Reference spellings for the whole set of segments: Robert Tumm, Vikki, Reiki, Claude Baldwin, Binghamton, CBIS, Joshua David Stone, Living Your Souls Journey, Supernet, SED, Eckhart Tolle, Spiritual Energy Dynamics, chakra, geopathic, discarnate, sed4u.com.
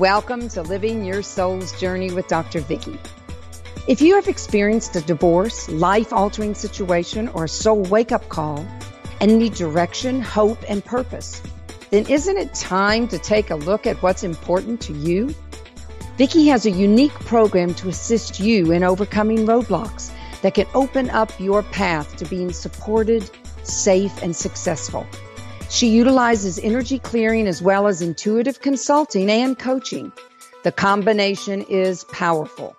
Welcome to Living Your Souls Journey with Dr. Vikki. If you have experienced a divorce, life-altering situation, or a soul wake-up call and need direction, hope, and purpose, then isn't it time to take a look at what's important to you? Vikki has a unique program to assist you in overcoming roadblocks that can open up your path to being supported, safe, and successful. She utilizes energy clearing as well as intuitive consulting and coaching. The combination is powerful.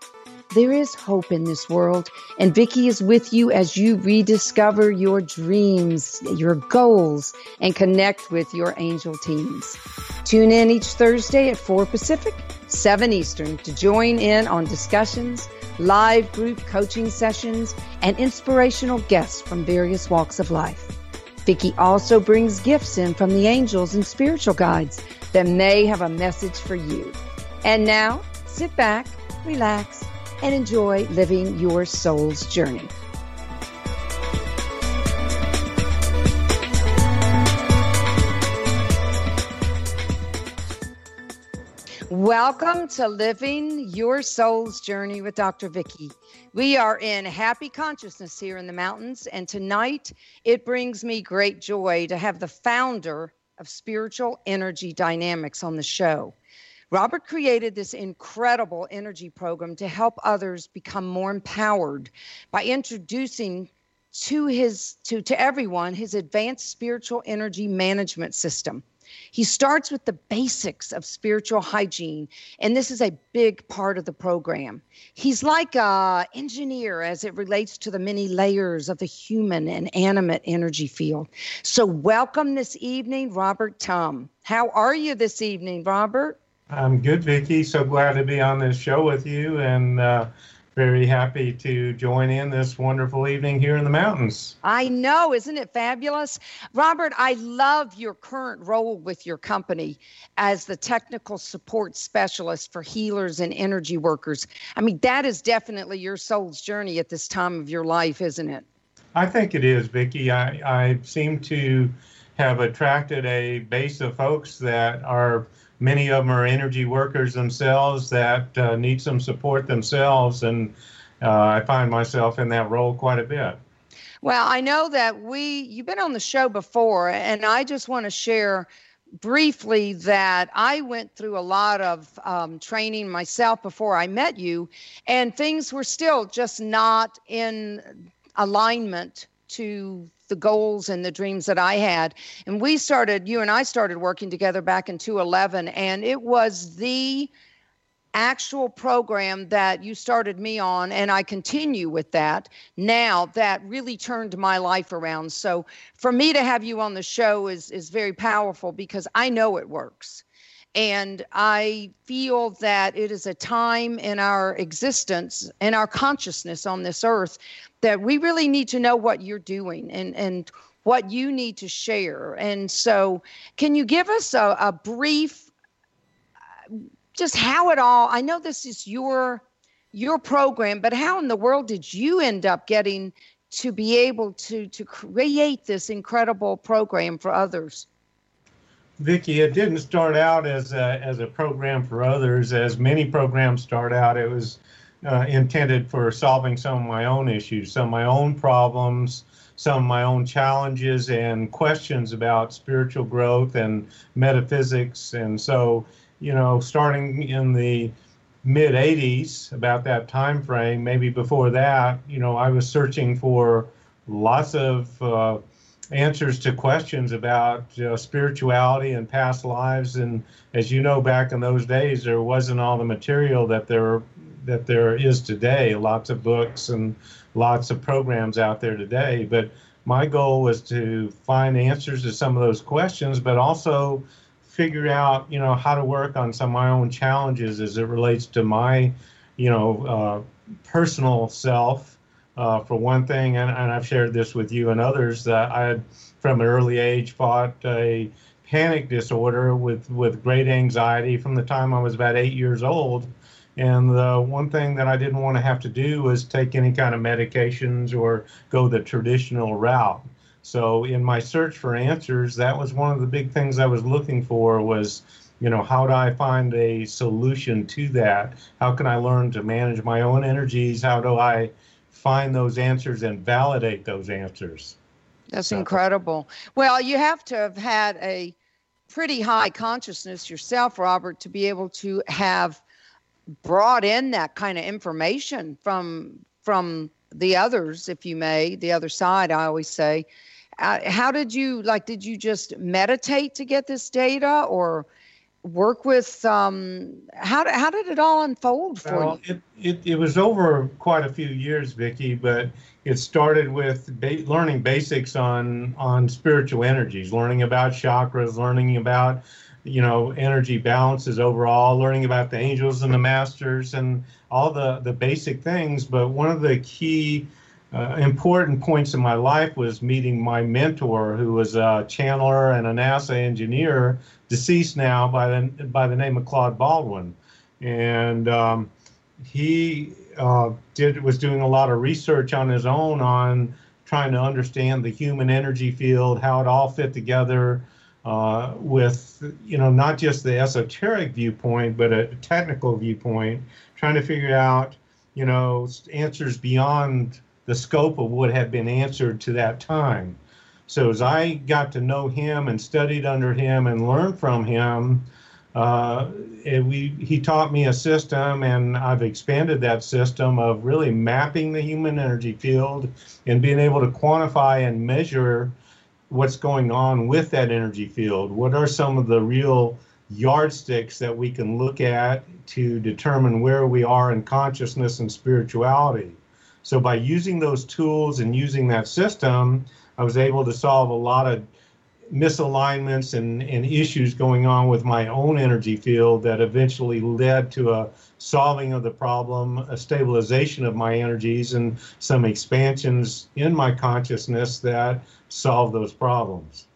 There is hope in this world, and Vikki is with you as you rediscover your dreams, your goals, and connect with your angel teams. Tune in each Thursday at 4 Pacific, 7 Eastern to join in on discussions, live group coaching sessions, and inspirational guests from various walks of life. Vikki also brings gifts in from the angels and spiritual guides that may have a message for you. And now, sit back, relax, and enjoy living your soul's journey. Welcome to Living Your Soul's Journey with Dr. Vikki. We are in happy consciousness here in the mountains, and tonight it brings me great joy to have the founder of Spiritual Energy Dynamics on the show. Robert created this incredible energy program to help others become more empowered by introducing to everyone his advanced spiritual energy management system. He starts with the basics of spiritual hygiene, and this is a big part of the program. He's like an engineer as it relates to the many layers of the human and animate energy field. So welcome this evening, Robert Tumm. How are you this evening, Robert? I'm good, Vikki. So glad to be on this show with you, and very happy to join in this wonderful evening here in the mountains. I know. Isn't it fabulous? Robert, I love your current role with your company as the technical support specialist for healers and energy workers. I mean, that is definitely your soul's journey at this time of your life, isn't it? I think it is, Vikki. I seem to have attracted a base of folks that are, many of them are energy workers themselves that need some support themselves, and I find myself in that role quite a bit. Well, I know that you've been on the show before, and I just want to share briefly that I went through a lot of training myself before I met you, and things were still just not in alignment to the goals and the dreams that I had. And you and I started working together back in 2011. And it was the actual program that you started me on, and I continue with that now, that really turned my life around. So for me to have you on the show is very powerful, because I know it works. And I feel that it is a time in our existence, in our consciousness on this earth, that we really need to know what you're doing and what you need to share. And so can you give us a brief, just how it all, I know this is your program, but how in the world did you end up getting to be able to create this incredible program for others? Vikki, it didn't start out as a program for others. As many programs start out, it was intended for solving some of my own issues, some of my own problems, some of my own challenges and questions about spiritual growth and metaphysics. And so, you know, starting in the mid-'80s, about that time frame, maybe before that, you know, I was searching for lots of answers to questions about spirituality and past lives. And as you know, back in those days, there wasn't all the material that there is today. Lots of books and lots of programs out there today. But my goal was to find answers to some of those questions, but also figure out, you know, how to work on some of my own challenges as it relates to my, you know, personal self. For one thing, and I've shared this with you and others, that I had from an early age fought a panic disorder with great anxiety from the time I was about 8 years old. And the one thing that I didn't want to have to do was take any kind of medications or go the traditional route. So in my search for answers, that was one of the big things I was looking for, was You know, how do I find a solution to that? How can I learn to manage my own energies? How do I find those answers and validate those answers? That's incredible. Well, you have to have had a pretty high consciousness yourself, Robert, to be able to have brought in that kind of information from the others, if you may, the other side, I always say. How did you, did you just meditate to get this data or work with, how did it all unfold for you? It was over quite a few years, Vicki, but it started with learning basics on spiritual energies, learning about chakras, learning about, energy balances overall, learning about the angels and the masters and all the basic things. But one of the key important points in my life was meeting my mentor, who was a channeler and a NASA engineer, deceased now, by the name of Claude Baldwin. And he was doing a lot of research on his own on trying to understand the human energy field, how it all fit together with, not just the esoteric viewpoint, but a technical viewpoint, trying to figure out, answers beyond the scope of what had been answered to that time. So as I got to know him and studied under him and learned from him, he taught me a system, and I've expanded that system of really mapping the human energy field and being able to quantify and measure what's going on with that energy field. What are some of the real yardsticks that we can look at to determine where we are in consciousness and spirituality? So by using those tools and using that system, I was able to solve a lot of misalignments and issues going on with my own energy field that eventually led to a solving of the problem, a stabilization of my energies, and some expansions in my consciousness that solve those problems.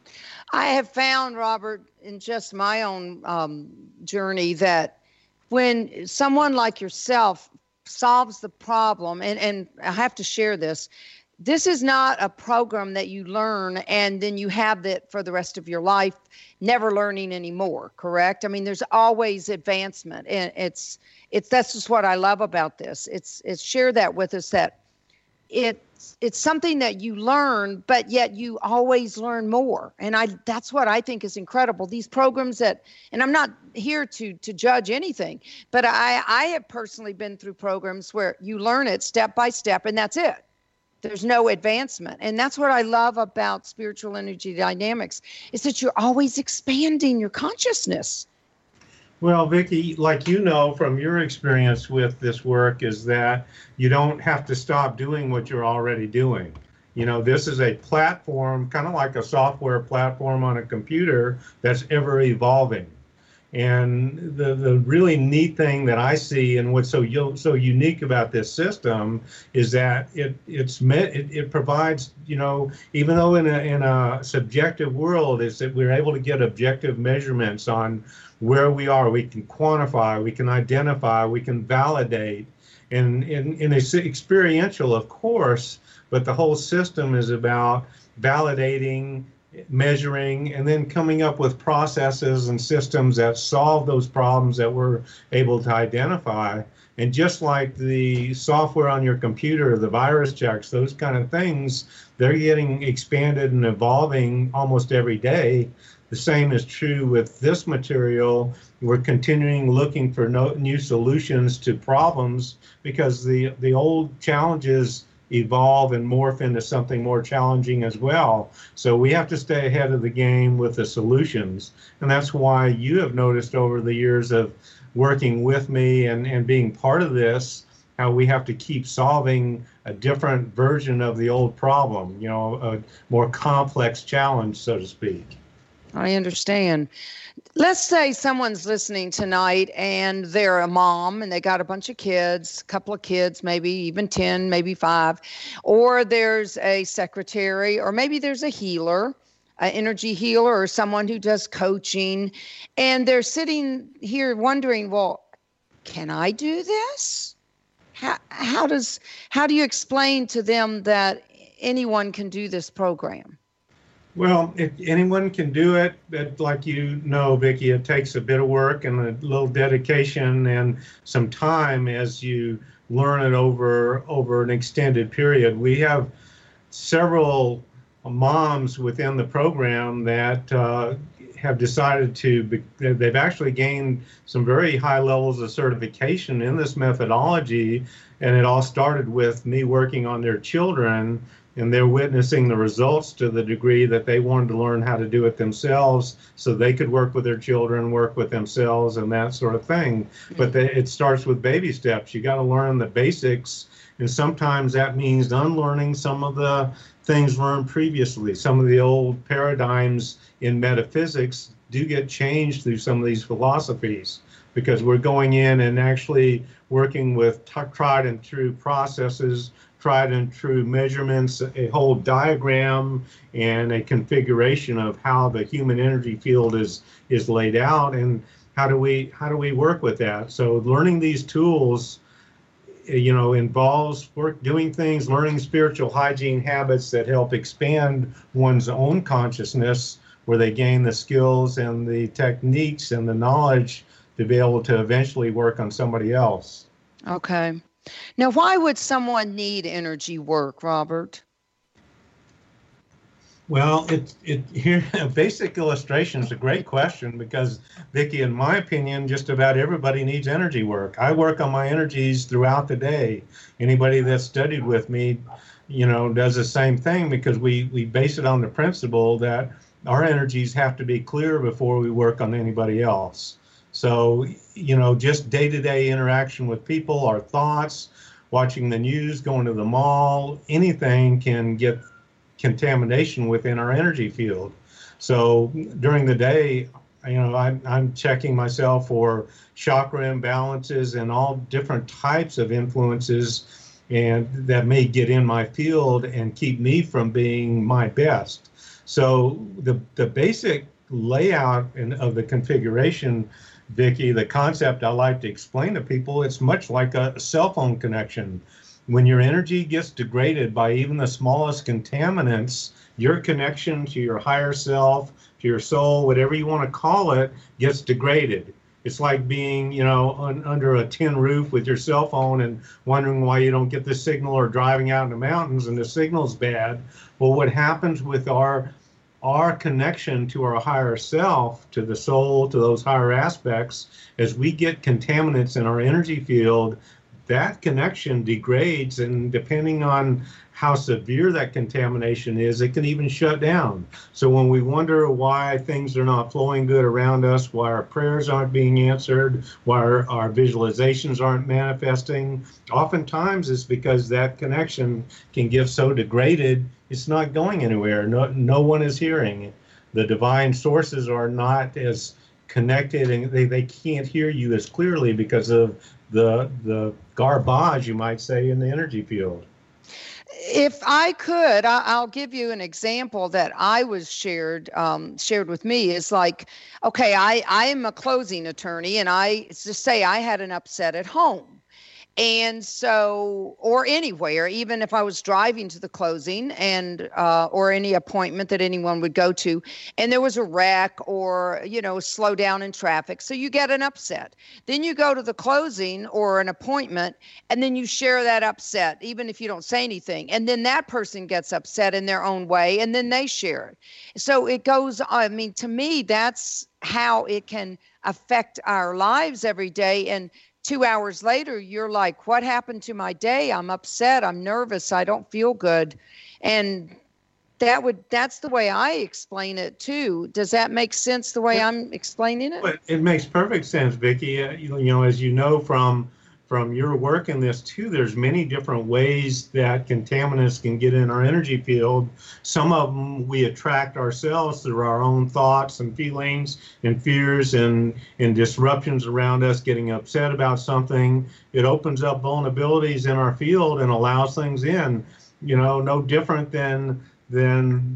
I have found, Robert, in just my own journey, that when someone like yourself solves the problem, and I have to share this, this is not a program that you learn and then you have it for the rest of your life, never learning anymore, correct? I mean, there's always advancement, and it's that's just what I love about this. It's share that with us, that it's something that you learn, but yet you always learn more. And that's what I think is incredible. These programs that, and I'm not here to judge anything, but I have personally been through programs where you learn it step by step and that's it. There's no advancement. And that's what I love about spiritual energy dynamics, is that you're always expanding your consciousness. Well, Vicki, like you know from your experience with this work, is that you don't have to stop doing what you're already doing. This is a platform, kind of like a software platform on a computer, that's ever evolving. And the really neat thing that I see, and what's so unique about this system, is that it provides, even though in a subjective world, is that we're able to get objective measurements on where we are. We can quantify, we can identify, we can validate, and it's experiential, of course, but the whole system is about validating, measuring, and then coming up with processes and systems that solve those problems that we're able to identify. And just like the software on your computer, the virus checks, those kind of things, they're getting expanded and evolving almost every day. The same is true with this material. We're continuing looking for new solutions to problems, because the old challenges evolve and morph into something more challenging as well. So we have to stay ahead of the game with the solutions. And that's why you have noticed over the years of working with me and being part of this, how we have to keep solving a different version of the old problem, a more complex challenge, so to speak. I understand. Let's say someone's listening tonight and they're a mom and they got a bunch of kids, a couple of kids, maybe even 10, maybe 5, or there's a secretary, or maybe there's a healer, an energy healer, or someone who does coaching. And they're sitting here wondering, well, can I do this? How do you explain to them that anyone can do this program? Well, if anyone can do it, but like you know, Vicki, it takes a bit of work and a little dedication and some time as you learn it over an extended period. We have several moms within the program that have decided to, they've actually gained some very high levels of certification in this methodology, and it all started with me working on their children, and they're witnessing the results to the degree that they wanted to learn how to do it themselves so they could work with their children, work with themselves, and that sort of thing. But it starts with baby steps. You got to learn the basics, and sometimes that means unlearning some of the things learned previously. Some of the old paradigms in metaphysics do get changed through some of these philosophies, because we're going in and actually working with tried and true processes, tried and true measurements, a whole diagram and a configuration of how the human energy field is laid out, and how do we work with that. So learning these tools, you know, involves doing things, learning spiritual hygiene habits that help expand one's own consciousness, where they gain the skills and the techniques and the knowledge to be able to eventually work on somebody else. Okay. Now, why would someone need energy work, Robert? Well, here a basic illustration is a great question, because Vicki, in my opinion, just about everybody needs energy work. I work on my energies throughout the day. Anybody that's studied with me, you know, does the same thing, because we base it on the principle that our energies have to be clear before we work on anybody else. So, you know, just day-to-day interaction with people, our thoughts, watching the news, going to the mall, anything can get contamination within our energy field. So during the day, you know, I'm checking myself for chakra imbalances and all different types of influences and that may get in my field and keep me from being my best. So the basic layout of the configuration, Vicki, the concept I like to explain to people, it's much like a cell phone connection. When your energy gets degraded by even the smallest contaminants, your connection to your higher self, to your soul, whatever you want to call it, gets degraded. It's like being, you know, under a tin roof with your cell phone and wondering why you don't get the signal, or driving out in the mountains and the signal's bad. Well, what happens with our connection to our higher self, to the soul, to those higher aspects, as we get contaminants in our energy field, that connection degrades, and depending on how severe that contamination is, it can even shut down. So when we wonder why things are not flowing good around us, why our prayers aren't being answered, why our visualizations aren't manifesting, oftentimes it's because that connection can get so degraded, it's not going anywhere. No one is hearing it. The divine sources are not as connected, and they can't hear you as clearly because of the garbage, you might say, in the energy field. If I could, I'll give you an example that I was shared with me. Is like, okay, I am a closing attorney, and just say I had an upset at home. And so, or anywhere, even if I was driving to the closing and or any appointment that anyone would go to, and there was a wreck or, you know, slow down in traffic. So you get an upset. Then you go to the closing or an appointment, and then you share that upset, even if you don't say anything. And then that person gets upset in their own way, and then they share it. So it goes, I mean, to me, that's how it can affect our lives every day. And 2 hours later, you're like, what happened to my day? I'm upset. I'm nervous. I don't feel good. And that's the way I explain it, too. Does that make sense the way I'm explaining it? Well, it makes perfect sense, Vicki. You know, as you know from your work in this, too, there's many different ways that contaminants can get in our energy field. Some of them we attract ourselves through our own thoughts and feelings and fears and disruptions around us, getting upset about something. It opens up vulnerabilities in our field and allows things in, you know, no different than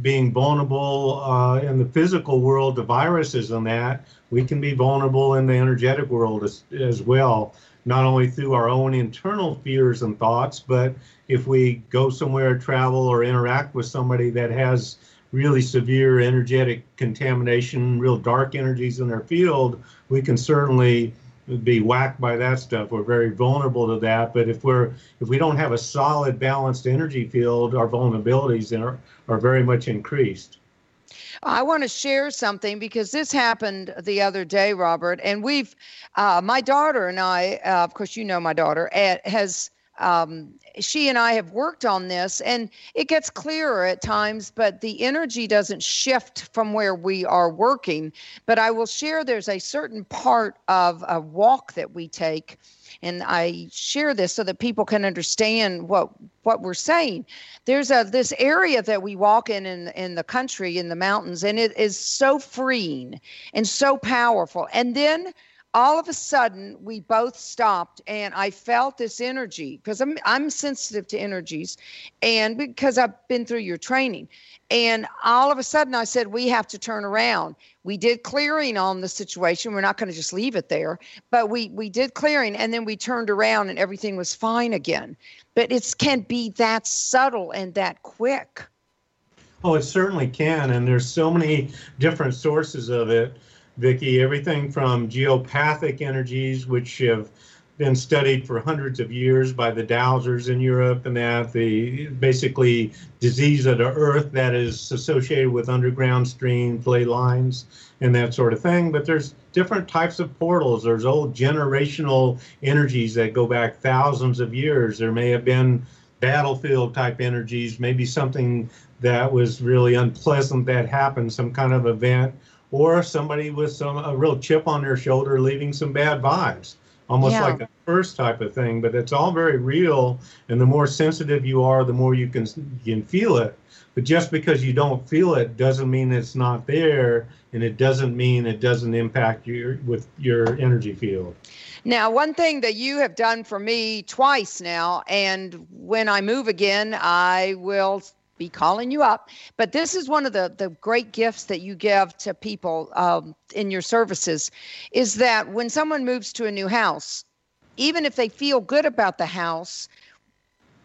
being vulnerable in the physical world to viruses and that. We can be vulnerable in the energetic world as well. Not only through our own internal fears and thoughts, but if we go somewhere, travel, or interact with somebody that has really severe energetic contamination, real dark energies in their field, we can certainly be whacked by that stuff. We're very vulnerable to that. But if we don't have a solid, balanced energy field, our vulnerabilities are very much increased. I want to share something because this happened the other day, Robert, and my daughter and I, of course, you know, my daughter she and I have worked on this, and it gets clearer at times, but the energy doesn't shift from where we are working. But I will share, there's a certain part of a walk that we take, and I share this so that people can understand what we're saying. There's this area that we walk in the country, in the mountains, and it is so freeing and so powerful. And then all of a sudden, we both stopped, and I felt this energy, because I'm sensitive to energies, and because I've been through your training. And all of a sudden, I said, we have to turn around. We did clearing on the situation. We're not going to just leave it there, but we did clearing, and then we turned around, and everything was fine again. But it can be that subtle and that quick. Oh, it certainly can, and there's so many different sources of it, Vicki, everything from geopathic energies, which have been studied for hundreds of years by the dowsers in Europe, and that the basically disease of the earth that is associated with underground stream ley lines and that sort of thing. But there's different types of portals. There's old generational energies that go back thousands of years. There may have been battlefield type energies, maybe something that was really unpleasant that happened, some kind of event, or somebody with a real chip on their shoulder leaving some bad vibes, almost like the first type of thing. But it's all very real, and the more sensitive you are, the more you can feel it. But just because you don't feel it doesn't mean it's not there, and it doesn't mean it doesn't impact you with your energy field. Now, one thing that you have done for me twice now, and when I move again, I will be calling you up. But this is one of the great gifts that you give to people in your services, is that when someone moves to a new house, even if they feel good about the house,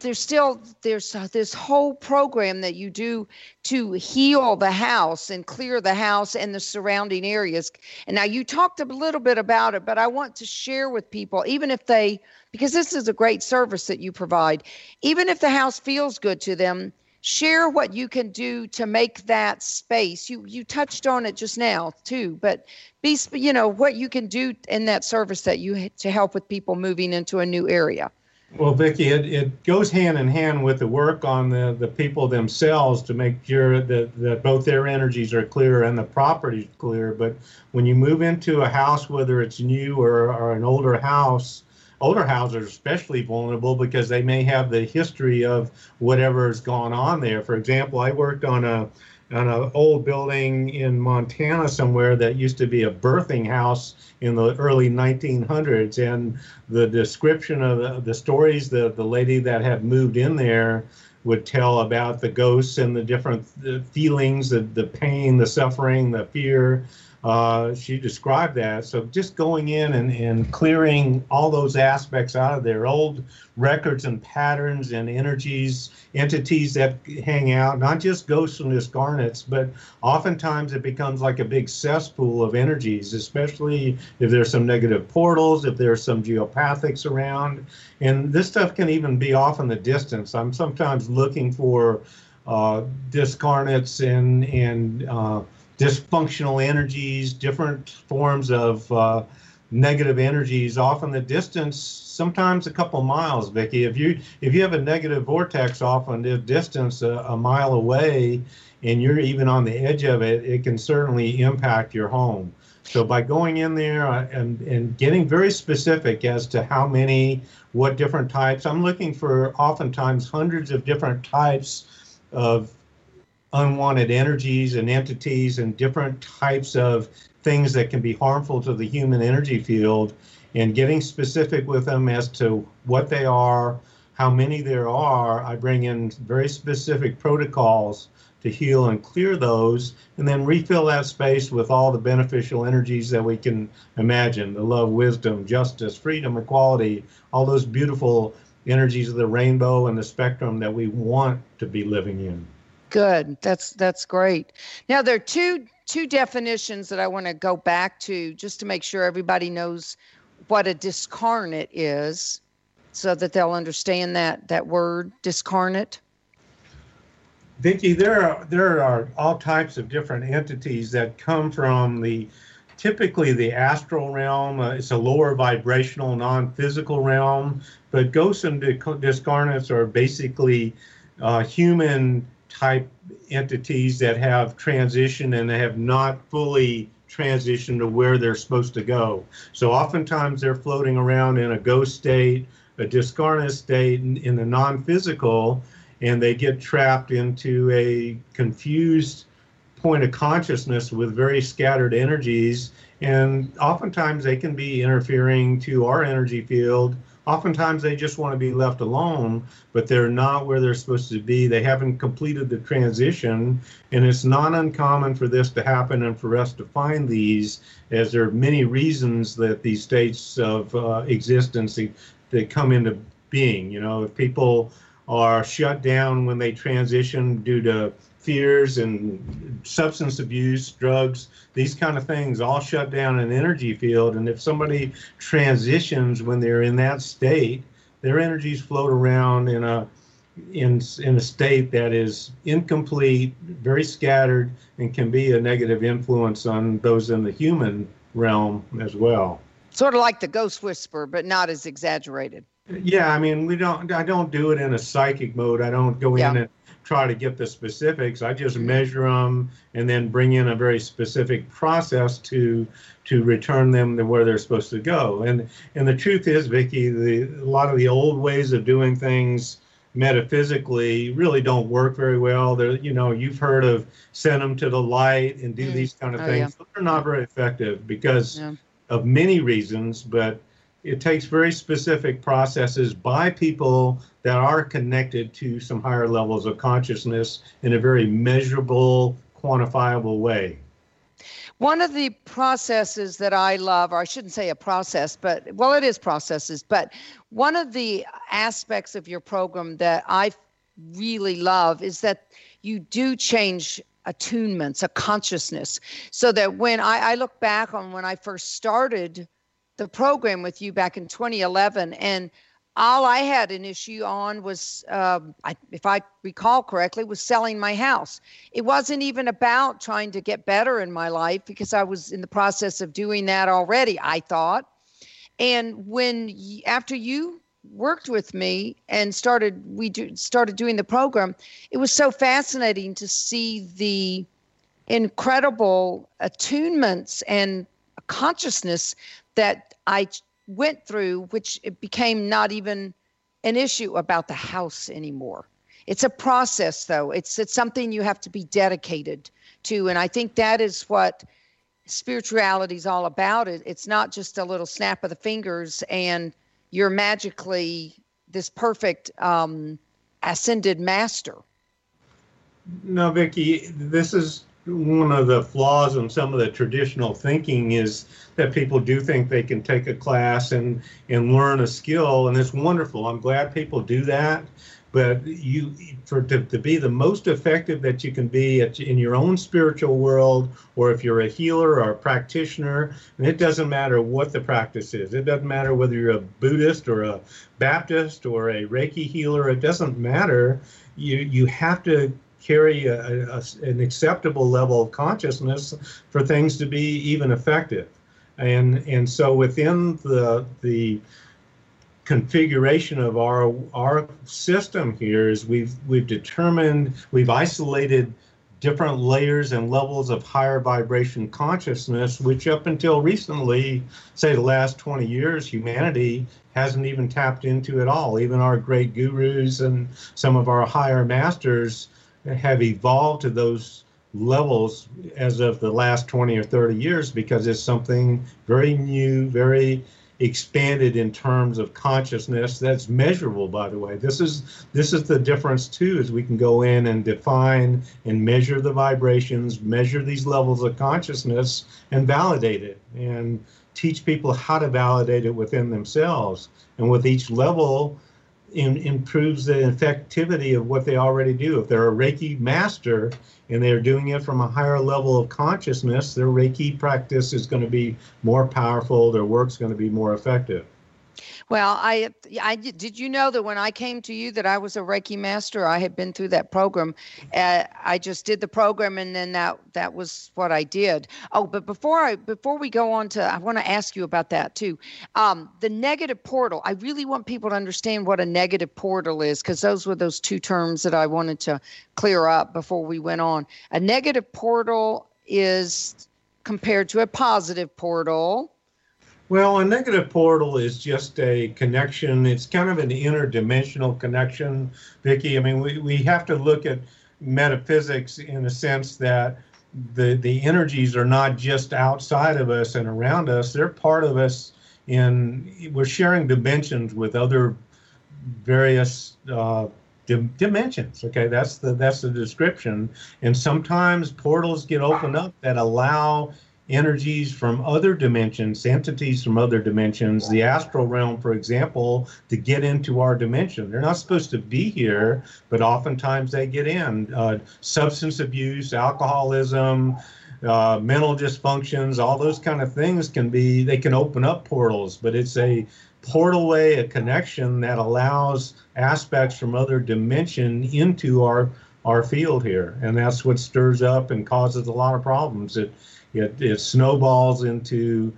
there's this whole program that you do to heal the house and clear the house and the surrounding areas. And now you talked a little bit about it, but I want to share with people, even if they, because this is a great service that you provide, even if the house feels good to them, share what you can do to make that space. You touched on it just now too, but what you can do in that service that you to help with people moving into a new area. Well, Vicki, it goes hand in hand with the work on the people themselves to make sure that both their energies are clear and the property's clear. But when you move into a house, whether it's new or an older house, older houses are especially vulnerable because they may have the history of whatever's gone on there. For example, I worked on an old building in Montana somewhere that used to be a birthing house in the early 1900s. And the description of the stories that the lady that had moved in there would tell about the ghosts and the different feelings, the pain, the suffering, the fear. She described that. So just going in and clearing all those aspects out of there, old records and patterns and energies, entities that hang out, not just ghosts and discarnates, but oftentimes it becomes like a big cesspool of energies, especially if there's some negative portals, if there's some geopathics around. And this stuff can even be off in the distance. I'm sometimes looking for discarnates and dysfunctional energies, different forms of negative energies off in the distance, sometimes a couple miles, Vicki. If you have a negative vortex off in the distance a mile away and you're even on the edge of it, it can certainly impact your home. So by going in there and getting very specific as to how many, what different types, I'm looking for oftentimes hundreds of different types of unwanted energies and entities and different types of things that can be harmful to the human energy field, and getting specific with them as to what they are, how many there are. I bring in very specific protocols to heal and clear those, and then refill that space with all the beneficial energies that we can imagine, the love, wisdom, justice, freedom, equality, all those beautiful energies of the rainbow and the spectrum that we want to be living in. Good. That's great. Now, there are two definitions that I want to go back to just to make sure everybody knows what a discarnate is so that they'll understand that word, discarnate. Vicki, there are all types of different entities that come from typically the astral realm. It's a lower vibrational, non-physical realm, but ghosts and discarnates are basically human type entities that have transitioned and have not fully transitioned to where they're supposed to go. So oftentimes they're floating around in a ghost state, a discarnate state in the non-physical, and they get trapped into a confused point of consciousness with very scattered energies, and oftentimes they can be interfering to our energy field. Oftentimes they just want to be left alone, but they're not where they're supposed to be. They haven't completed the transition, and it's not uncommon for this to happen and for us to find these, as there are many reasons that these states of existence that come into being. You know, if people are shut down when they transition due to fears and substance abuse, drugs, these kind of things all shut down an energy field. And if somebody transitions when they're in that state, their energies float around in a state that is incomplete, very scattered, and can be a negative influence on those in the human realm as well. Sort of like the ghost whisperer, but not as exaggerated. Yeah, I mean, I don't do it in a psychic mode. I don't go in and try to get the specifics. I just measure them and then bring in a very specific process to return them to where they're supposed to go. And the truth is, Vicki, a lot of the old ways of doing things metaphysically really don't work very well. You've heard of send them to the light and do these kind of things. Yeah. They're not very effective because of many reasons, but it takes very specific processes by people that are connected to some higher levels of consciousness in a very measurable, quantifiable way. One of the processes that I love, or I shouldn't say a process, but, well, it is processes, but one of the aspects of your program that I really love is that you do change attunements, a consciousness, so that when I look back on when I first started the program with you back in 2011, and all I had an issue on was, if I recall correctly, was selling my house. It wasn't even about trying to get better in my life because I was in the process of doing that already, I thought. And after you worked with me and started doing the program, it was so fascinating to see the incredible attunements and consciousness that I went through, which it became not even an issue about the house anymore. It's a process, though. It's something you have to be dedicated to, and I think that is what spirituality is all about. It's not just a little snap of the fingers and you're magically this perfect ascended master. No, Vicki, this is one of the flaws in some of the traditional thinking is that people do think they can take a class and learn a skill, and it's wonderful. I'm glad people do that, but to be the most effective that you can be in your own spiritual world, or if you're a healer or a practitioner, and it doesn't matter what the practice is. It doesn't matter whether you're a Buddhist or a Baptist or a Reiki healer. It doesn't matter. You have to carry an acceptable level of consciousness for things to be even effective. And so within the configuration of our system here is we've isolated different layers and levels of higher vibration consciousness, which up until recently, say the last 20 years, humanity hasn't even tapped into at all. Even our great gurus and some of our higher masters have evolved to those levels as of the last 20 or 30 years because it's something very new, very expanded in terms of consciousness that's measurable, by the way. This is the difference, too, is we can go in and define and measure the vibrations, measure these levels of consciousness, and validate it, and teach people how to validate it within themselves. And with each level, improves the effectivity of what they already do. If they're a Reiki master and they're doing it from a higher level of consciousness, their Reiki practice is going to be more powerful, their work's going to be more effective. Well, I did you know that when I came to you that I was a Reiki master? I had been through that program. I just did the program, and then that was what I did. Oh, but before we go on to, I want to ask you about that too. The negative portal. I really want people to understand what a negative portal is, because those were those two terms that I wanted to clear up before we went on. A negative portal is compared to a positive portal. Well, a negative portal is just a connection. It's kind of an interdimensional connection, Vicki. I mean, we have to look at metaphysics in the sense that the energies are not just outside of us and around us. They're part of us, and we're sharing dimensions with other various dimensions. Okay, that's the description. And sometimes portals get opened up that allow energies from other dimensions, entities from other dimensions, the astral realm, for example, to get into our dimension. They're not supposed to be here, but oftentimes they get in. Substance abuse, alcoholism, mental dysfunctions, all those kind of things they can open up portals, but it's a portalway, a connection that allows aspects from other dimension into our field here. And that's what stirs up and causes a lot of problems. It snowballs into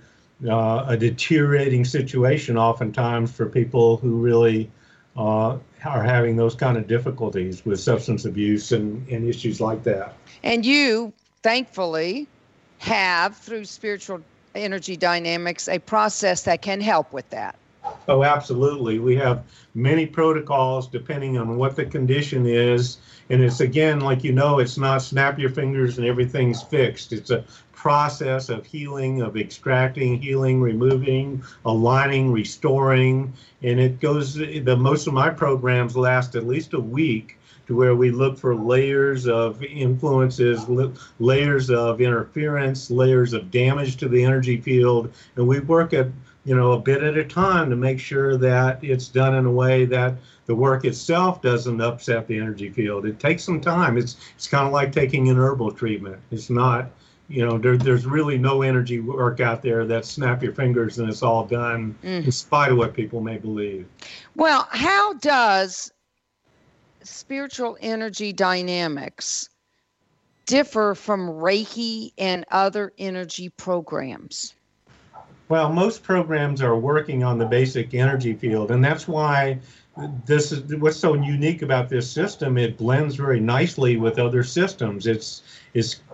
a deteriorating situation oftentimes for people who really are having those kind of difficulties with substance abuse and issues like that. And you, thankfully, have, through Spiritual Energy Dynamics, a process that can help with that. Oh, absolutely. We have many protocols depending on what the condition is. And it's, again, like, you know, it's not snap your fingers and everything's fixed. It's a process of healing, of extracting, healing, removing, aligning, restoring. And it goes, most of my programs last at least a week, to where we look for layers of influences, layers of interference, layers of damage to the energy field. And we work at a bit at a time to make sure that it's done in a way that the work itself doesn't upset the energy field. It takes some time. It's kind of like taking an herbal treatment. It's not, there's really no energy work out there that snap your fingers and it's all done, in spite of what people may believe. Well, how does Spiritual Energy Dynamics differ from Reiki and other energy programs? Well, most programs are working on the basic energy field, and that's why this is what's so unique about this system. It blends very nicely with other systems. It's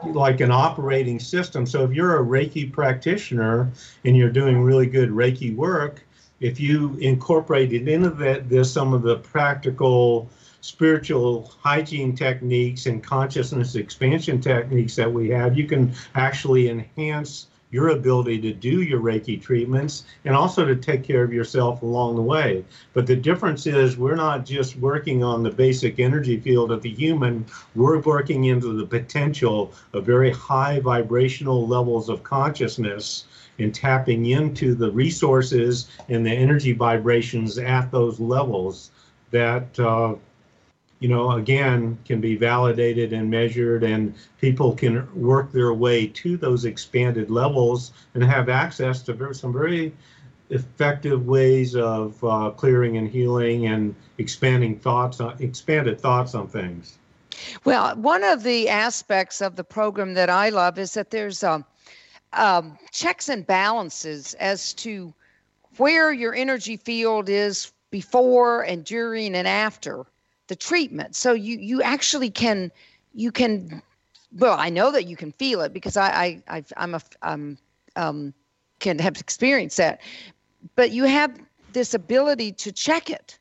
like an operating system. So if you're a Reiki practitioner and you're doing really good Reiki work, if you incorporated into that there's some of the practical spiritual hygiene techniques and consciousness expansion techniques that we have, you can actually enhance your ability to do your Reiki treatments and also to take care of yourself along the way. But the difference is we're not just working on the basic energy field of the human, we're working into the potential of very high vibrational levels of consciousness and tapping into the resources and the energy vibrations at those levels that, again, can be validated and measured, and people can work their way to those expanded levels and have access to some very effective ways of clearing and healing and expanded thoughts on things. Well, one of the aspects of the program that I love is that there's checks and balances as to where your energy field is before and during and after the treatment. So you actually can, well, I know that you can feel it because I can have experienced that, but you have this ability to check it,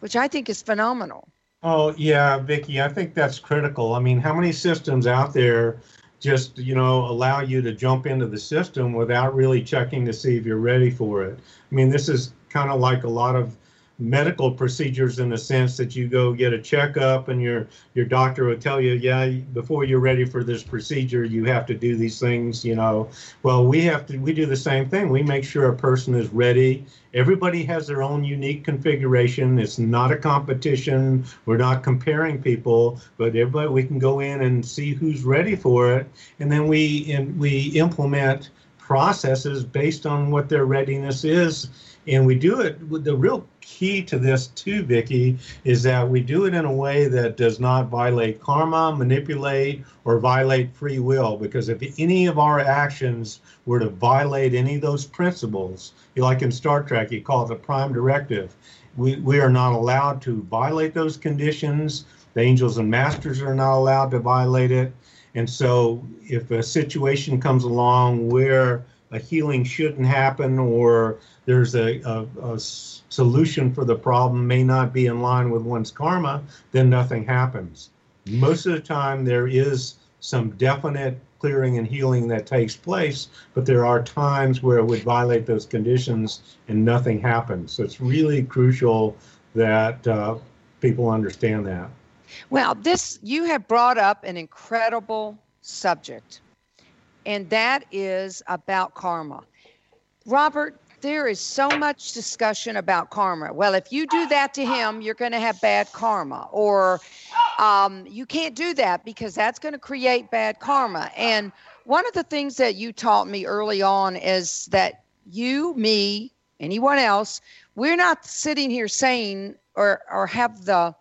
which I think is phenomenal. Oh yeah, Vicki, I think that's critical. I mean, how many systems out there just, allow you to jump into the system without really checking to see if you're ready for it? I mean, this is kind of like a lot of medical procedures in the sense that you go get a checkup and your doctor will tell you, yeah, before you're ready for this procedure, you have to do these things, you know. Well, we do the same thing. We make sure a person is ready. Everybody has their own unique configuration. It's not a competition. We're not comparing people, but everybody, we can go in and see who's ready for it. And then we implement processes based on what their readiness is. And we do it, the real key to this too, Vikki, is that we do it in a way that does not violate karma, manipulate, or violate free will. Because if any of our actions were to violate any of those principles, like in Star Trek, you call it the prime directive. We are not allowed to violate those conditions. The angels and masters are not allowed to violate it. And so if a situation comes along where a healing shouldn't happen, or there's a solution for the problem may not be in line with one's karma, then nothing happens. Most of the time there is some definite clearing and healing that takes place, but there are times where it would violate those conditions and nothing happens. So it's really crucial that people understand that. Well, you have brought up an incredible subject, and that is about karma. Robert, there is so much discussion about karma. Well, if you do that to him, you're going to have bad karma, or you can't do that because that's going to create bad karma. And one of the things that you taught me early on is that you, me, anyone else, we're not sitting here saying or have the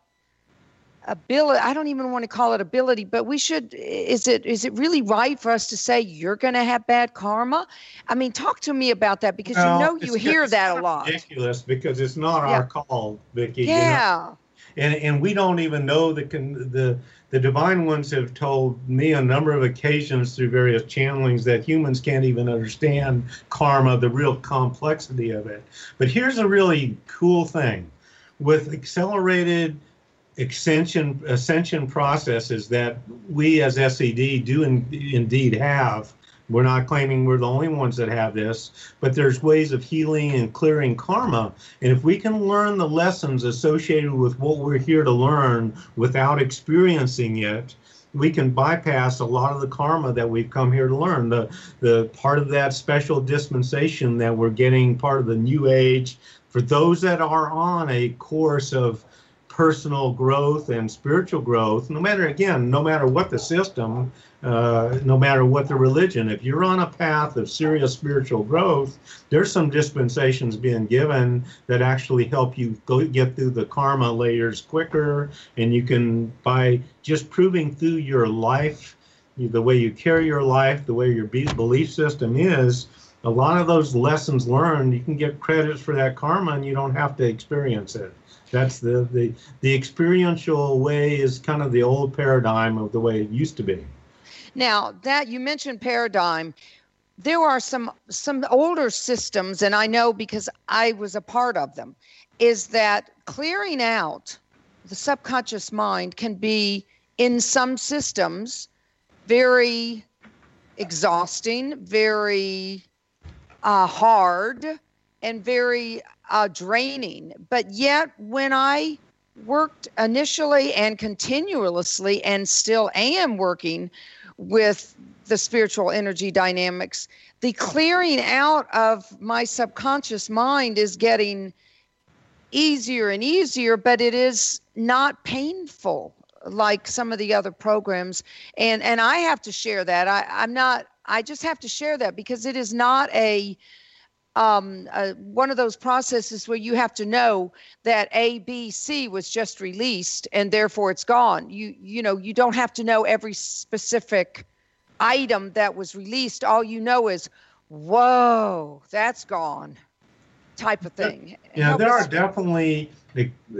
ability, I don't even want to call it ability, but we should, is it really right for us to say you're going to have bad karma? I mean, talk to me about that, because you hear that a lot. It's ridiculous because it's not our call, Vikki. Yeah. You know? And we don't even know the divine ones have told me a number of occasions through various channelings that humans can't even understand karma, the real complexity of it. But here's a really cool thing. With accelerated ascension processes that we as SED do indeed have. We're not claiming we're the only ones that have this, but there's ways of healing and clearing karma. And if we can learn the lessons associated with what we're here to learn without experiencing it, we can bypass a lot of the karma that we've come here to learn. The part of that special dispensation that we're getting, part of the new age, for those that are on a course of personal growth and spiritual growth, no matter what the system, no matter what the religion, if you're on a path of serious spiritual growth, there's some dispensations being given that actually help you get through the karma layers quicker. And you can, by just proving through your life, the way you carry your life, the way your belief system is, a lot of those lessons learned, you can get credits for that karma and you don't have to experience it. That's the experiential way is kind of the old paradigm of the way it used to be. Now that you mentioned paradigm, there are some older systems, and I know because I was a part of them, is that clearing out the subconscious mind can be, in some systems, very exhausting, very hard, and very draining. But yet when I worked initially and continuously and still am working with the spiritual energy dynamics, the clearing out of my subconscious mind is getting easier and easier, but it is not painful like some of the other programs. And I have to share that. I just have to share that because it is not one of those processes where you have to know that A, B, C was just released and therefore it's gone. You don't have to know every specific item that was released. All you know is, whoa, that's gone, type of thing. Yeah, there are definitely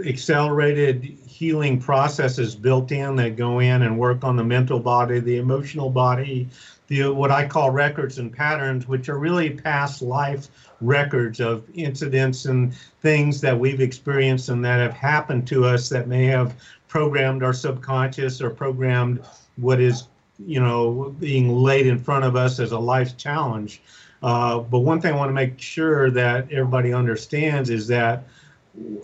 accelerated healing processes built in that go in and work on the mental body, the emotional body, what I call records and patterns, which are really past life records of incidents and things that we've experienced and that have happened to us that may have programmed our subconscious or programmed what is, being laid in front of us as a life challenge. But one thing I want to make sure that everybody understands is that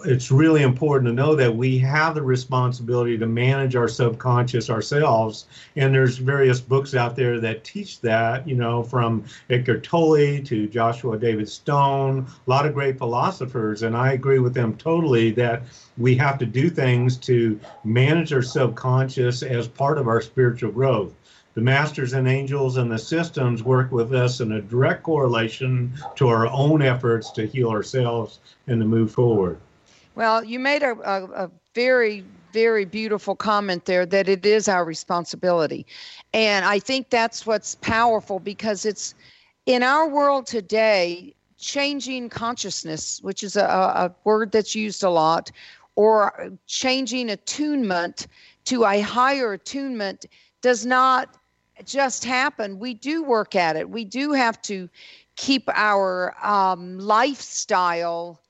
it's really important to know that we have the responsibility to manage our subconscious ourselves. And there's various books out there that teach that, you know, from Eckhart Tolle to Joshua David Stone, a lot of great philosophers. And I agree with them totally that we have to do things to manage our subconscious as part of our spiritual growth. The masters and angels and the systems work with us in a direct correlation to our own efforts to heal ourselves and to move forward. Well, you made a very, very beautiful comment there that it is our responsibility. And I think that's what's powerful, because it's in our world today, changing consciousness, which is a word that's used a lot, or changing attunement to a higher attunement does not just happen. We do work at it. We do have to keep our lifestyle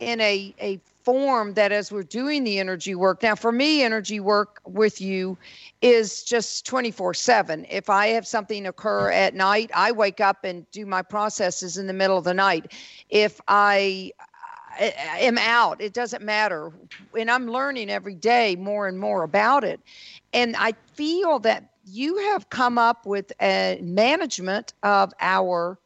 in a form that, as we're doing the energy work. Now, for me, energy work with you is just 24/7. If I have something occur at night, I wake up and do my processes in the middle of the night. If I am out, it doesn't matter. And I'm learning every day more and more about it. And I feel that you have come up with a management of our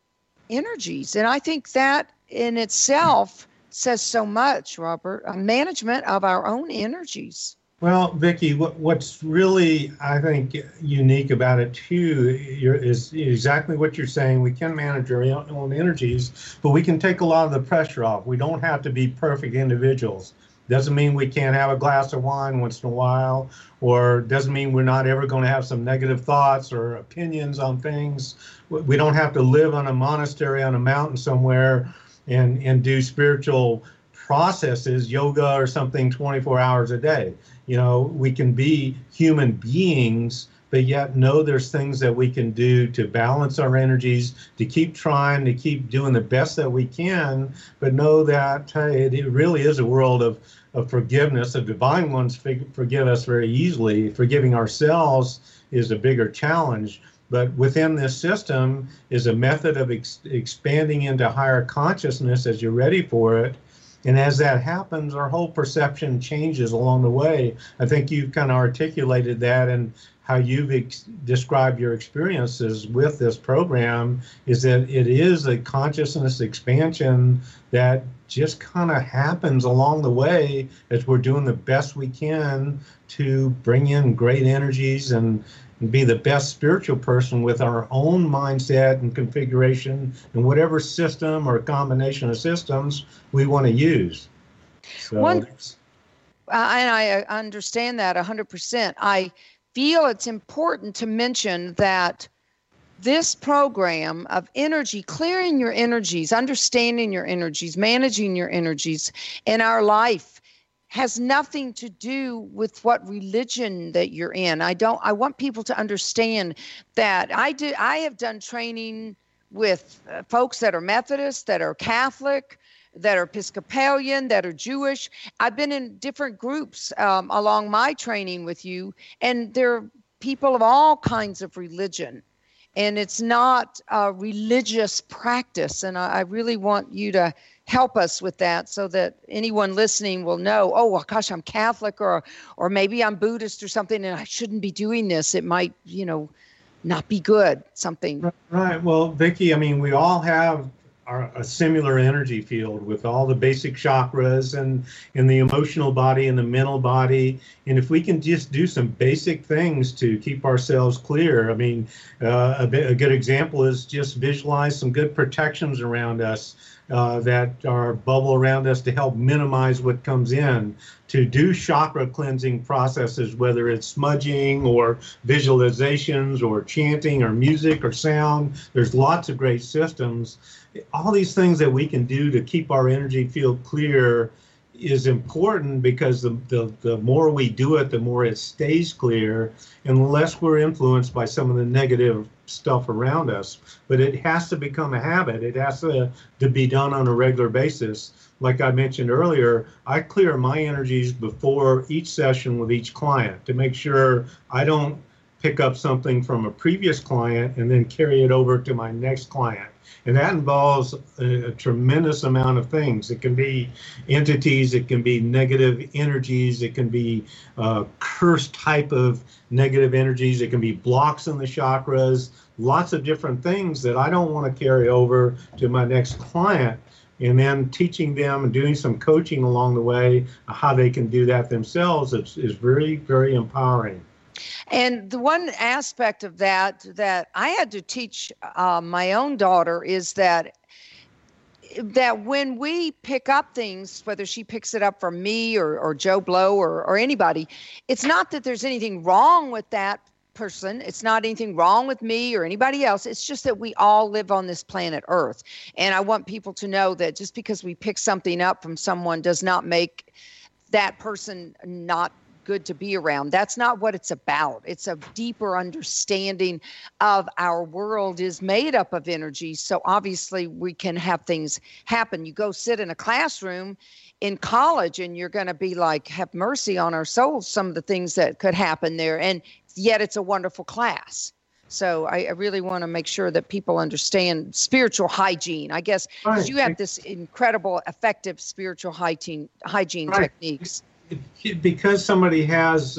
energies. And I think that in itself says so much, Robert, a management of our own energies. Well, Vicki, what's really, I think, unique about it, too, is exactly what you're saying. We can manage our own energies, but we can take a lot of the pressure off. We don't have to be perfect individuals. Doesn't mean we can't have a glass of wine once in a while, or doesn't mean we're not ever going to have some negative thoughts or opinions on things. We don't have to live on a monastery on a mountain somewhere and do spiritual processes, yoga or something 24 hours a day. You know, we can be human beings, but yet know there's things that we can do to balance our energies, to keep trying, to keep doing the best that we can, but know that, hey, it really is a world of forgiveness. The divine ones forgive us very easily. Forgiving ourselves is a bigger challenge. But within this system is a method of expanding into higher consciousness as you're ready for it. And as that happens, our whole perception changes along the way. I think you've kind of articulated that, and how you've described your experiences with this program is that it is a consciousness expansion that just kind of happens along the way as we're doing the best we can to bring in great energies and be the best spiritual person with our own mindset and configuration and whatever system or combination of systems we want to use. So, and I understand that 100%. I feel it's important to mention that this program of energy, clearing your energies, understanding your energies, managing your energies in our life, has nothing to do with what religion that you're in. I want people to understand that. I have done training with folks that are Methodist, that are Catholic, that are Episcopalian, that are Jewish. I've been in different groups along my training with you, and there are people of all kinds of religion. And it's not a religious practice. And I really want you to help us with that so that anyone listening will know, oh, well, gosh, I'm Catholic or maybe I'm Buddhist or something, and I shouldn't be doing this. It might, you know, not be good, something. Right. Well, Vicki, I mean, we all have a similar energy field with all the basic chakras and the emotional body and the mental body. And if we can just do some basic things to keep ourselves clear, I mean, a good example is just visualize some good protections around us that are bubble around us to help minimize what comes in, to do chakra cleansing processes, whether it's smudging or visualizations or chanting or music or sound. There's lots of great systems. All these things that we can do to keep our energy field clear is important, because the more we do it, the more it stays clear, unless we're influenced by some of the negative stuff around us. But it has to become a habit. It has to be done on a regular basis. Like I mentioned earlier, I clear my energies before each session with each client to make sure I don't pick up something from a previous client and then carry it over to my next client. And that involves a tremendous amount of things. It can be entities, it can be negative energies, it can be cursed type of negative energies, it can be blocks in the chakras, lots of different things that I don't want to carry over to my next client. And then teaching them and doing some coaching along the way, how they can do that themselves is very, very empowering. And the one aspect of that that I had to teach my own daughter is that when we pick up things, whether she picks it up from me or Joe Blow or anybody, it's not that there's anything wrong with that person. It's not anything wrong with me or anybody else. It's just that we all live on this planet Earth. And I want people to know that just because we pick something up from someone does not make that person not good to be around. That's not what it's about. It's a deeper understanding of our world is made up of energy. So obviously we can have things happen. You go sit in a classroom in college and you're going to be like, have mercy on our souls, some of the things that could happen there. And yet it's a wonderful class. So I really want to make sure that people understand spiritual hygiene, I guess, because right. You have this incredible, effective spiritual hygiene right. Techniques. Because somebody has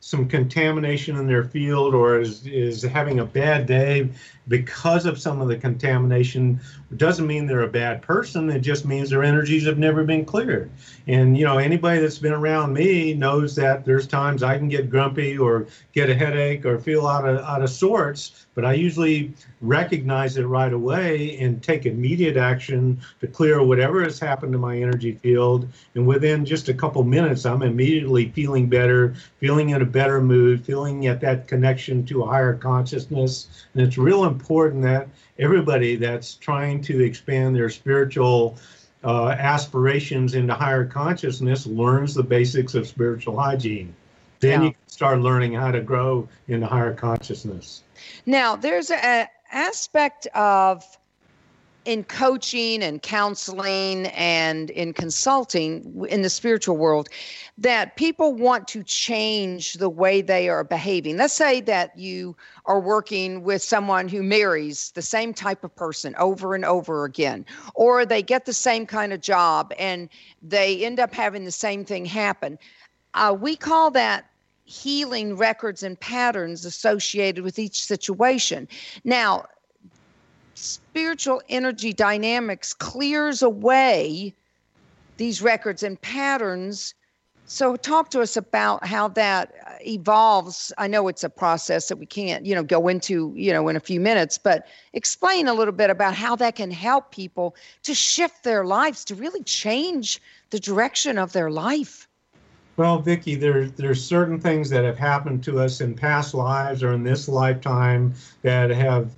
some contamination in their field or is having a bad day because of some of the contamination, doesn't mean they're a bad person. It just means their energies have never been cleared. And, you know, anybody that's been around me knows that there's times I can get grumpy or get a headache or feel out of sorts, but I usually recognize it right away and take immediate action to clear whatever has happened to my energy field. And within just a couple minutes, I'm immediately feeling better, feeling in a better mood, feeling at that connection to a higher consciousness. And it's real important that everybody that's trying to expand their spiritual aspirations into higher consciousness learns the basics of spiritual hygiene. Then you can start learning how to grow into higher consciousness. Now, there's an aspect of in coaching and counseling and in consulting in the spiritual world that people want to change the way they are behaving. Let's say that you are working with someone who marries the same type of person over and over again, or they get the same kind of job and they end up having the same thing happen. We call that healing records and patterns associated with each situation. Now, Spiritual Energy Dynamics clears away these records and patterns. So talk to us about how that evolves. I know it's a process that we can't, go into, in a few minutes, but explain a little bit about how that can help people to shift their lives, to really change the direction of their life. Well, Vicki, there's certain things that have happened to us in past lives or in this lifetime that have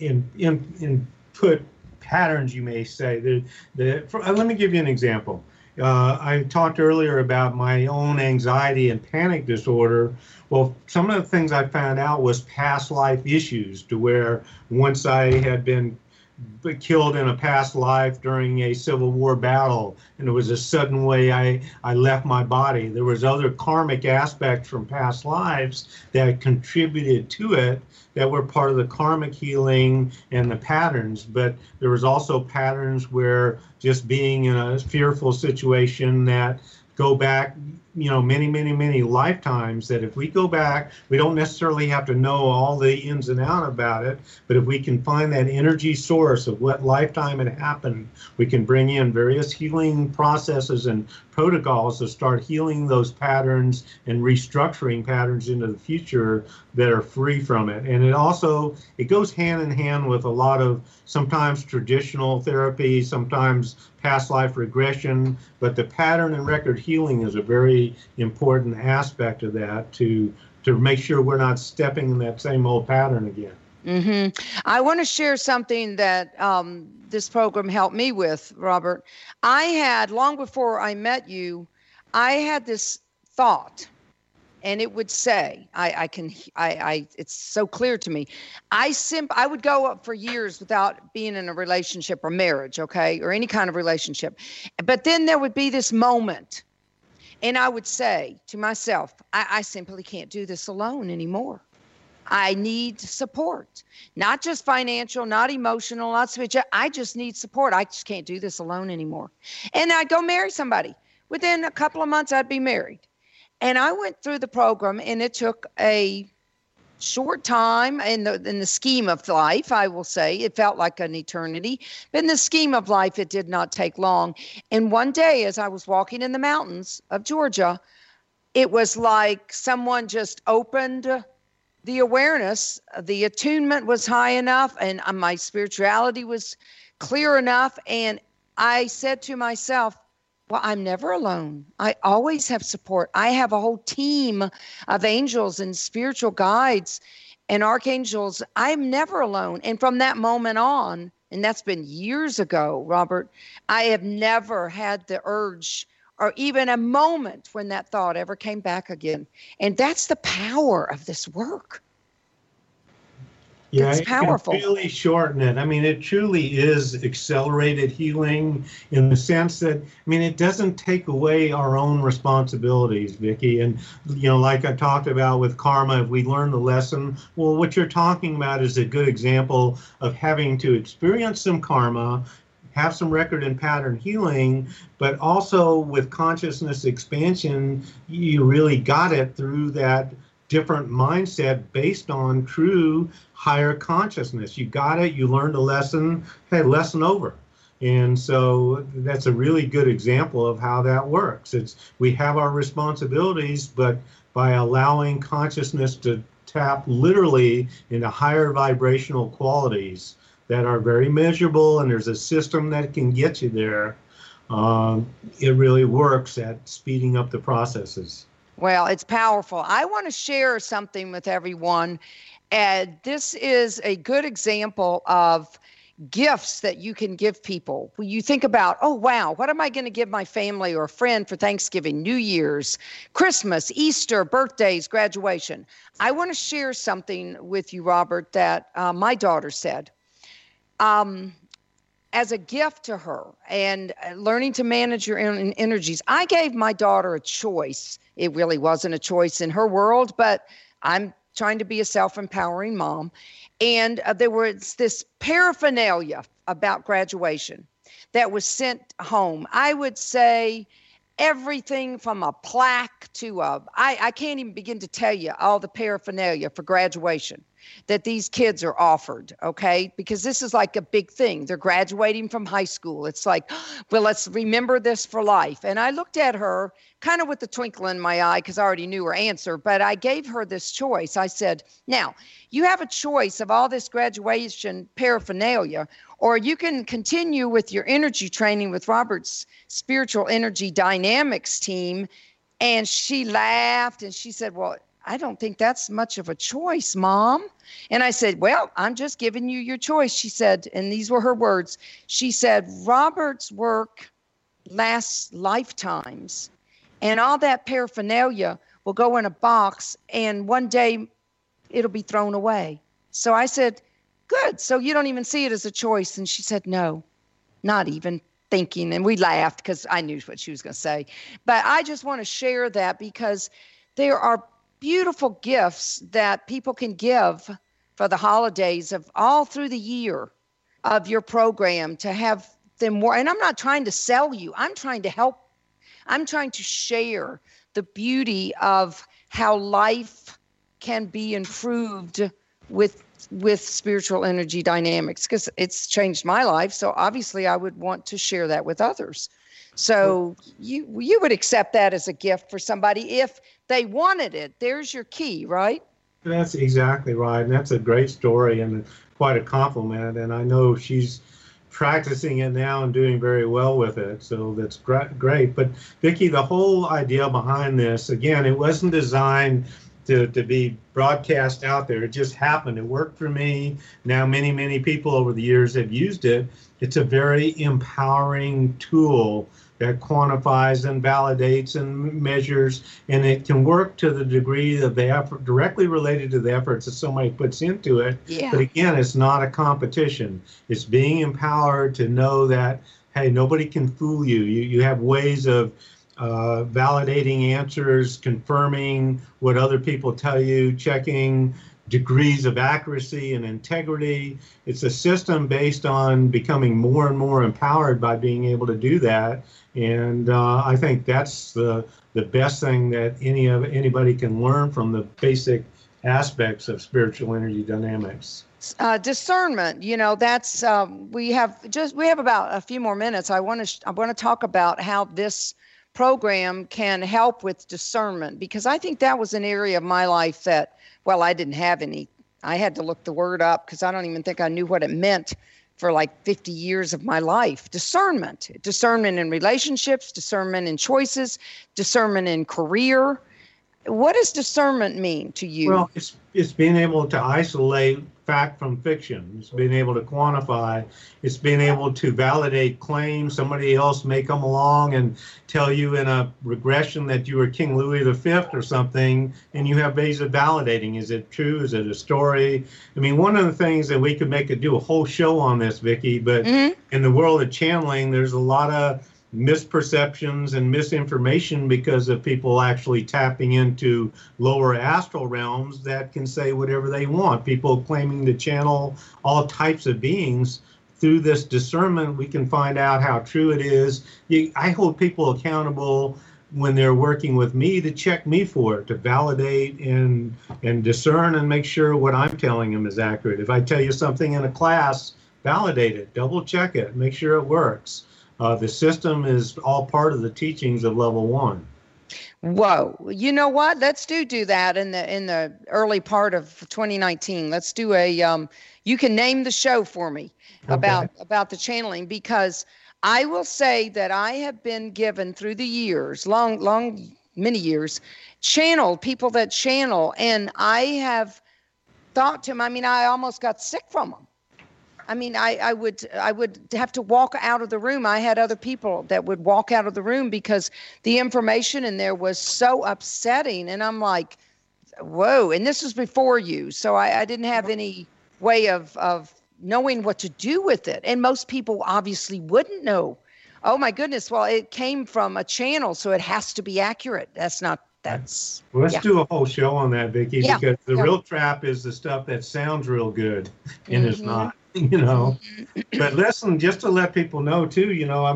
input patterns, you may say. Let me give you an example. I talked earlier about my own anxiety and panic disorder. Well, some of the things I found out was past life issues, to where once I had been killed in a past life during a Civil War battle, and it was a sudden way I left my body. There was other karmic aspects from past lives that contributed to it that were part of the karmic healing and the patterns, but there was also patterns where just being in a fearful situation that go back, many, many, many lifetimes, that if we go back, we don't necessarily have to know all the ins and outs about it, but if we can find that energy source of what lifetime it happened, we can bring in various healing processes and protocols to start healing those patterns and restructuring patterns into the future that are free from it. And it goes hand in hand with a lot of sometimes traditional therapy, sometimes past life regression, but the pattern and record healing is a very important aspect of that to make sure we're not stepping in that same old pattern again. Mm-hmm. I want to share something that this program helped me with, Robert. I had, long before I met you, I had this thought, and it would say, it's so clear to me. I would go up for years without being in a relationship or marriage, okay, or any kind of relationship. But then there would be this moment, and I would say to myself, I simply can't do this alone anymore. I need support, not just financial, not emotional, not spiritual. I just need support. I just can't do this alone anymore. And I'd go marry somebody. Within a couple of months, I'd be married. And I went through the program, and it took a short time in the scheme of life, I will say. It felt like an eternity. But in the scheme of life, it did not take long. And one day, as I was walking in the mountains of Georgia, it was like someone just opened the awareness, the attunement was high enough, and my spirituality was clear enough. And I said to myself, well, I'm never alone. I always have support. I have a whole team of angels and spiritual guides and archangels. I'm never alone. And from that moment on, and that's been years ago, Robert, I have never had the urge or even a moment when that thought ever came back again. And that's the power of this work. Yeah, it's powerful. You can really shorten it. I mean, it truly is accelerated healing in the sense that, I mean, it doesn't take away our own responsibilities, Vicki. And, you know, like I talked about with karma, if we learn the lesson, well, what you're talking about is a good example of having to experience some karma, have some record and pattern healing, but also with consciousness expansion, you really got it through that different mindset based on true higher consciousness. You got it, you learned a lesson, hey, lesson over. And so that's a really good example of how that works. It's, we have our responsibilities, but by allowing consciousness to tap literally into higher vibrational qualities that are very measurable, and there's a system that can get you there, it really works at speeding up the processes. Well, it's powerful. I want to share something with everyone. And this is a good example of gifts that you can give people. When you think about, oh, wow, what am I going to give my family or a friend for Thanksgiving, New Year's, Christmas, Easter, birthdays, graduation? I want to share something with you, Robert, that my daughter said. As a gift to her and learning to manage your own energies, I gave my daughter a choice. It really wasn't a choice in her world, but I'm trying to be a self-empowering mom. And there was this paraphernalia about graduation that was sent home. I would say everything from a plaque to I can't even begin to tell you all the paraphernalia for graduation that these kids are offered, okay? Because this is like a big thing. They're graduating from high school. It's like, well, let's remember this for life. And I looked at her kind of with a twinkle in my eye because I already knew her answer, but I gave her this choice. I said, now, you have a choice of all this graduation paraphernalia, or you can continue with your energy training with Robert's Spiritual Energy Dynamics team. And she laughed and she said, well, I don't think that's much of a choice, Mom. And I said, well, I'm just giving you your choice. She said, and these were her words. She said, Robert's work lasts lifetimes. And all that paraphernalia will go in a box and one day it'll be thrown away. So I said, good. So you don't even see it as a choice. And she said, no, not even thinking. And we laughed because I knew what she was going to say. But I just want to share that because there are beautiful gifts that people can give for the holidays of all through the year of your program to have them more. And I'm not trying to sell you. I'm trying to help. I'm trying to share the beauty of how life can be improved with spiritual energy dynamics because it's changed my life. So obviously I would want to share that with others. So you would accept that as a gift for somebody if they wanted it. There's your key, right? That's exactly right. And that's a great story and quite a compliment. And I know she's practicing it now and doing very well with it. So that's great. But Vicki, the whole idea behind this, again, it wasn't designed to be broadcast out there. It just happened. It worked for me. Now many people over the years have used it. It's a very empowering tool that quantifies and validates and measures, and it can work to the degree of the effort, directly related to the efforts that somebody puts into it. Yeah. But again, it's not a competition. It's being empowered to know that, hey, nobody can fool you. You have ways of validating answers, confirming what other people tell you, checking, degrees of accuracy and integrity. It's a system based on becoming more and more empowered by being able to do that. And I think that's the best thing that anybody can learn from the basic aspects of spiritual energy dynamics. Discernment, you know, that's we have about a few more minutes. I want to talk about how this program can help with discernment, because I think that was an area of my life that, well, I didn't have any. I had to look the word up because I don't even think I knew what it meant for like 50 years of my life. Discernment in relationships, discernment in choices, discernment in career. What does discernment mean to you? Well, it's being able to isolate fact from fiction. It's being able to quantify. It's being able to validate claims. Somebody else may come along and tell you in a regression that you were King Louis V or something, and you have ways of validating. Is it true? Is it a story? I mean, one of the things that we could do a whole show on this, Vicki, but in the world of channeling, there's a lot of misperceptions and misinformation because of people actually tapping into lower astral realms that can say whatever they want. People claiming to channel all types of beings. Through this discernment, we can find out how true it is. I hold people accountable when they're working with me to check me for it, to validate and discern and make sure what I'm telling them is accurate. If I tell you something in a class, validate it, double check it, make sure it works. The system is all part of the teachings of level one. Whoa. You know what? Let's do that in the early part of 2019. Let's do a, you can name the show for me about the channeling, because I will say that I have been given through the years, many years, people that channel. And I have thought to them, I almost got sick from them. I would have to walk out of the room. I had other people that would walk out of the room because the information in there was so upsetting. And I'm like, whoa. And this was before you. So I didn't have any way of knowing what to do with it. And most people obviously wouldn't know. Oh, my goodness. Well, it came from a channel, so it has to be accurate. Well, let's do a whole show on that, Vicki, because the real trap is the stuff that sounds real good and is not. But listen, just to let people know too,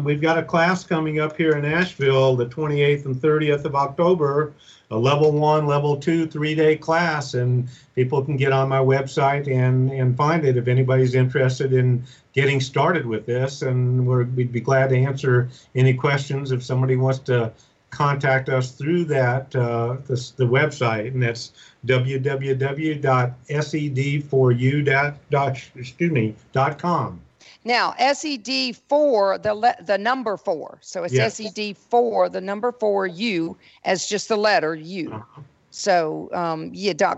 we've got a class coming up here in Nashville, the 28th and 30th of October, a level one, level two, 3-day class. And people can get on my website and find it if anybody's interested in getting started with this. And we'd be glad to answer any questions if somebody wants to contact us through that, the website, and that's www.sed4u.com. Now, SED4, the number 4. So it's SED4, the number 4, U, as just the letter U. Uh-huh. So,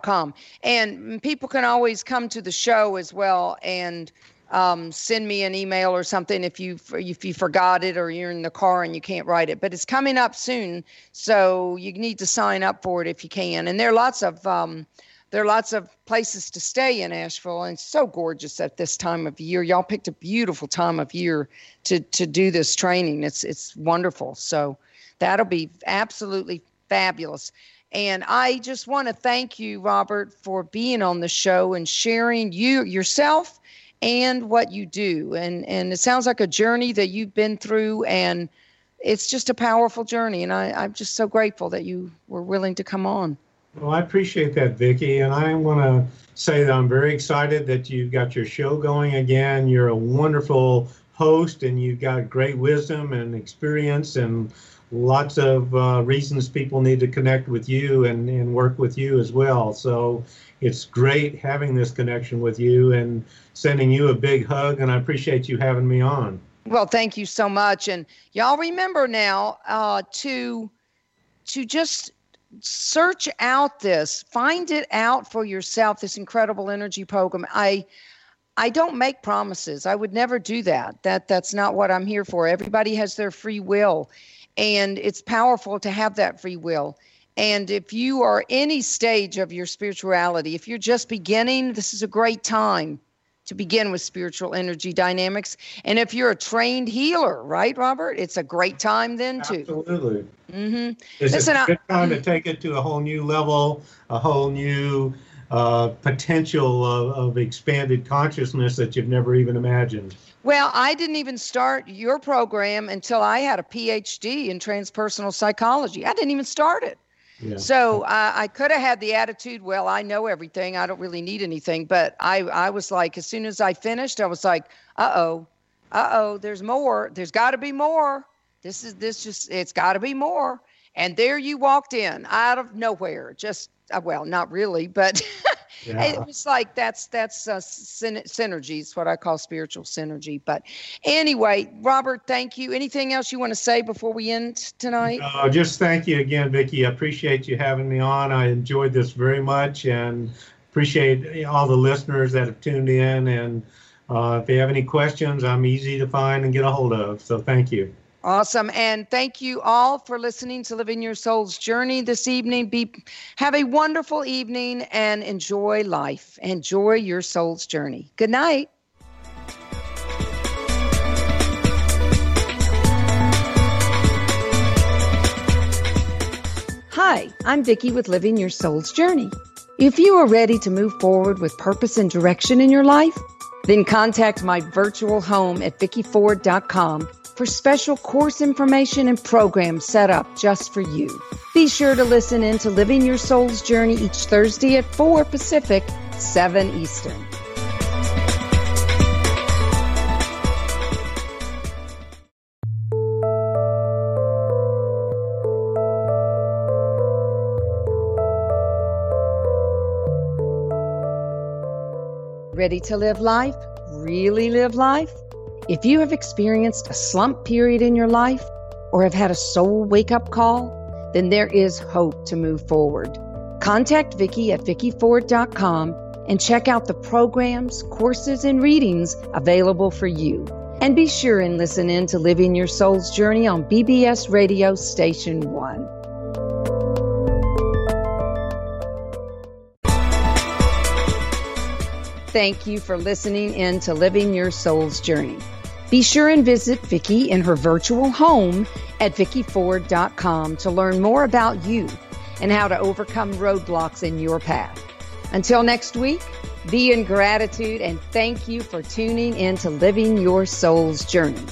.com. And people can always come to the show as well and send me an email or something if you forgot it or you're in the car and you can't write it. But it's coming up soon, so you need to sign up for it if you can. And there are lots of places to stay in Asheville, and it's so gorgeous at this time of year. Y'all picked a beautiful time of year to do this training. It's wonderful. So that'll be absolutely fabulous. And I just want to thank you, Robert, for being on the show and sharing yourself. And what you do. And it sounds like a journey that you've been through, and it's just a powerful journey. And I'm just so grateful that you were willing to come on. Well, I appreciate that, Vicki. And I want to say that I'm very excited that you've got your show going again. You're a wonderful host, and you've got great wisdom and experience and lots of reasons people need to connect with you and work with you as well. So it's great having this connection with you and sending you a big hug. And I appreciate you having me on. Well, thank you so much. And y'all remember now to just search out this, find it out for yourself, this incredible energy program. I don't make promises. I would never do that. That's not what I'm here for. Everybody has their free will. And it's powerful to have that free will. And if you are any stage of your spirituality, if you're just beginning, this is a great time to begin with spiritual energy dynamics. And if you're a trained healer, right, Robert? It's a great time then, too. Absolutely. Mm-hmm. It's a good time to take it to a whole new level, a whole new potential of expanded consciousness that you've never even imagined? Well, I didn't even start your program until I had a PhD in transpersonal psychology. I didn't even start it. Yeah. So I could have had the attitude, well, I know everything. I don't really need anything. But I was like, as soon as I finished, I was like, there's more. There's got to be more. It's got to be more. And there you walked in out of nowhere. Just, well, not really, but yeah. It was like, that's synergy. It's what I call spiritual synergy. But anyway, Robert, thank you. Anything else you want to say before we end tonight? No, just thank you again, Vikki. I appreciate you having me on. I enjoyed this very much and appreciate all the listeners that have tuned in. And if you have any questions, I'm easy to find and get a hold of. So thank you. Awesome. And thank you all for listening to Living Your Soul's Journey this evening. Have a wonderful evening and enjoy life. Enjoy your soul's journey. Good night. Hi, I'm Vikki with Living Your Soul's Journey. If you are ready to move forward with purpose and direction in your life, then contact my virtual home at vikki4.com. for special course information and programs set up just for you. Be sure to listen in to Living Your Soul's Journey each Thursday at 4 Pacific, 7 Eastern. Ready to live life? Really live life? If you have experienced a slump period in your life or have had a soul wake-up call, then there is hope to move forward. Contact Vikki at vikki4.com and check out the programs, courses, and readings available for you. And be sure and listen in to Living Your Soul's Journey on BBS Radio Station 1. Thank you for listening in to Living Your Soul's Journey. Be sure and visit Vikki in her virtual home at vikki4.com to learn more about you and how to overcome roadblocks in your path. Until next week, be in gratitude and thank you for tuning in to Living Your Soul's Journey.